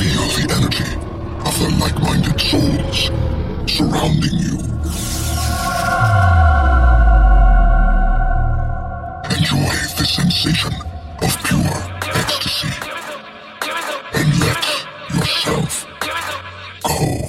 feel the energy of the like-minded souls surrounding you. Enjoy the sensation of pure ecstasy and let yourself go.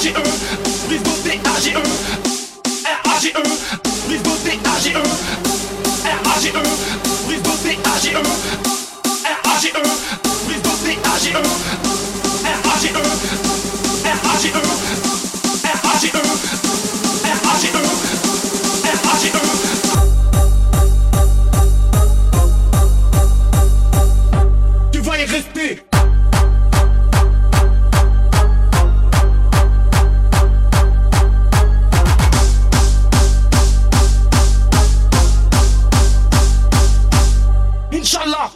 Tu vas y rester. Inch'Allah.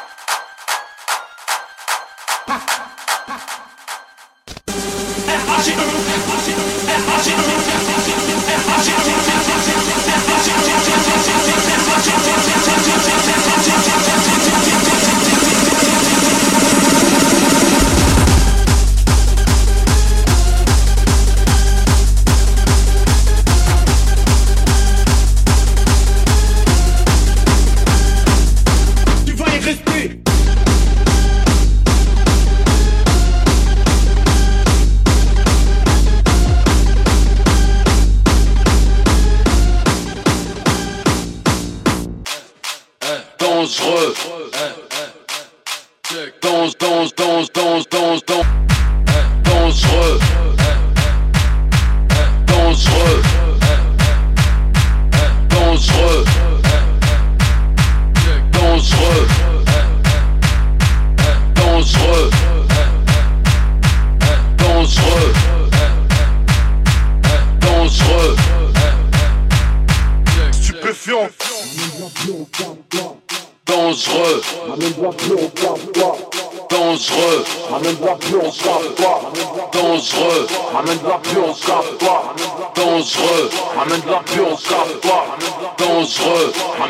Dangereux, dangereux, dangereux, dangereux, dangereux, dangereux, dangereux, dangereux, dangereux, stupéfiant. Dangereux, dangereux, dangereux, dangereux, dangereux, dangereux, ramène de la pure au classe, quoi. Ramène de la pure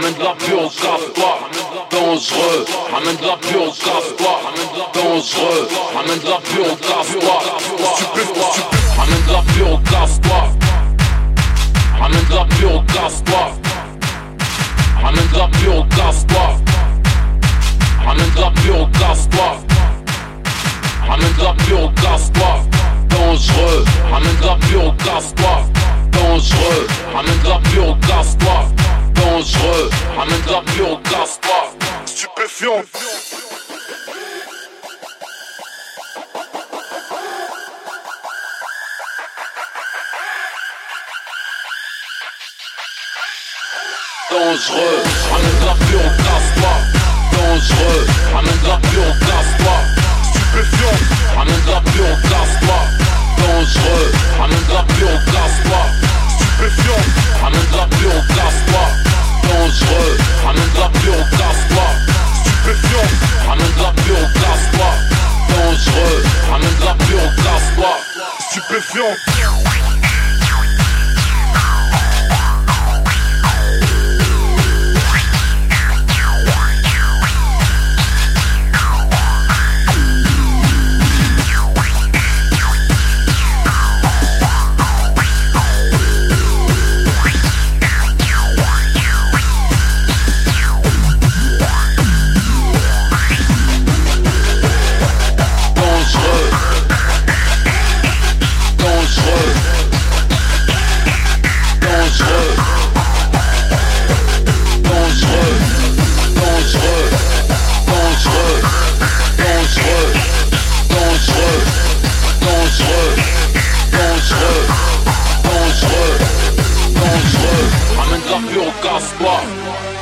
au classe, quoi. Ramène de la pure au classe, quoi. Dangereux, ramène de la pure au classe, quoi. Dangereux, ramène de la pure au classe, quoi. Dangereux, ramène de la pure au classe, quoi. Stupéfiant. Dangereux, ramène de la pure au casse-toi. Dangereux, ramène de la pure au casse-toi. Stupéfiant, ramène de la pure au casse-toi. Dangereux, ramène de la pure au casse-toi. Stupéfiant, ramène de la pure au casse-toi. Dangereux, ramène de la pure au casse-toi. Stupéfiant, ramène de la pure au casse-toi. Dangereux, ramène de la pure au casse-toi. Stupéfiant.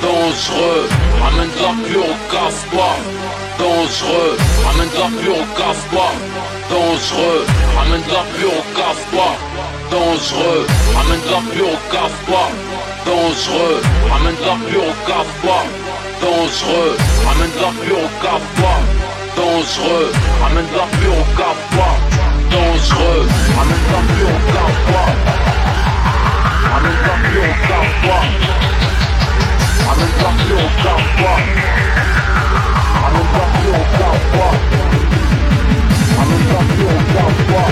Dangereux, ramène de la pure au casse-toi. Dangereux, ramène de la pure au casse-toi. Dangereux, ramène de la pure au casse-toi. Dangereux, ramène de la pure au casse-toi. Dangereux, ramène de la pure au casse-toi. Dangereux, ramène de la pure au casse-toi. dangereux, ramène de la pure au capa, dangereux, ramène de la pure au capa, ramène de la pure au capa, ramène de la pure au capa, ramène de la pure au capa, ramène de la pure au capa, ramène de la pure au capa.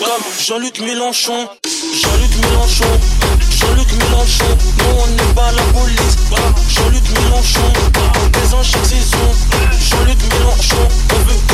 Comme Jean-Luc Mélenchon, Jean-Luc Mélenchon, Jean-Luc Mélenchon, nous on n'aime pas la police. Jean-Luc Mélenchon, des anges en saison. Jean-Luc Mélenchon, on veut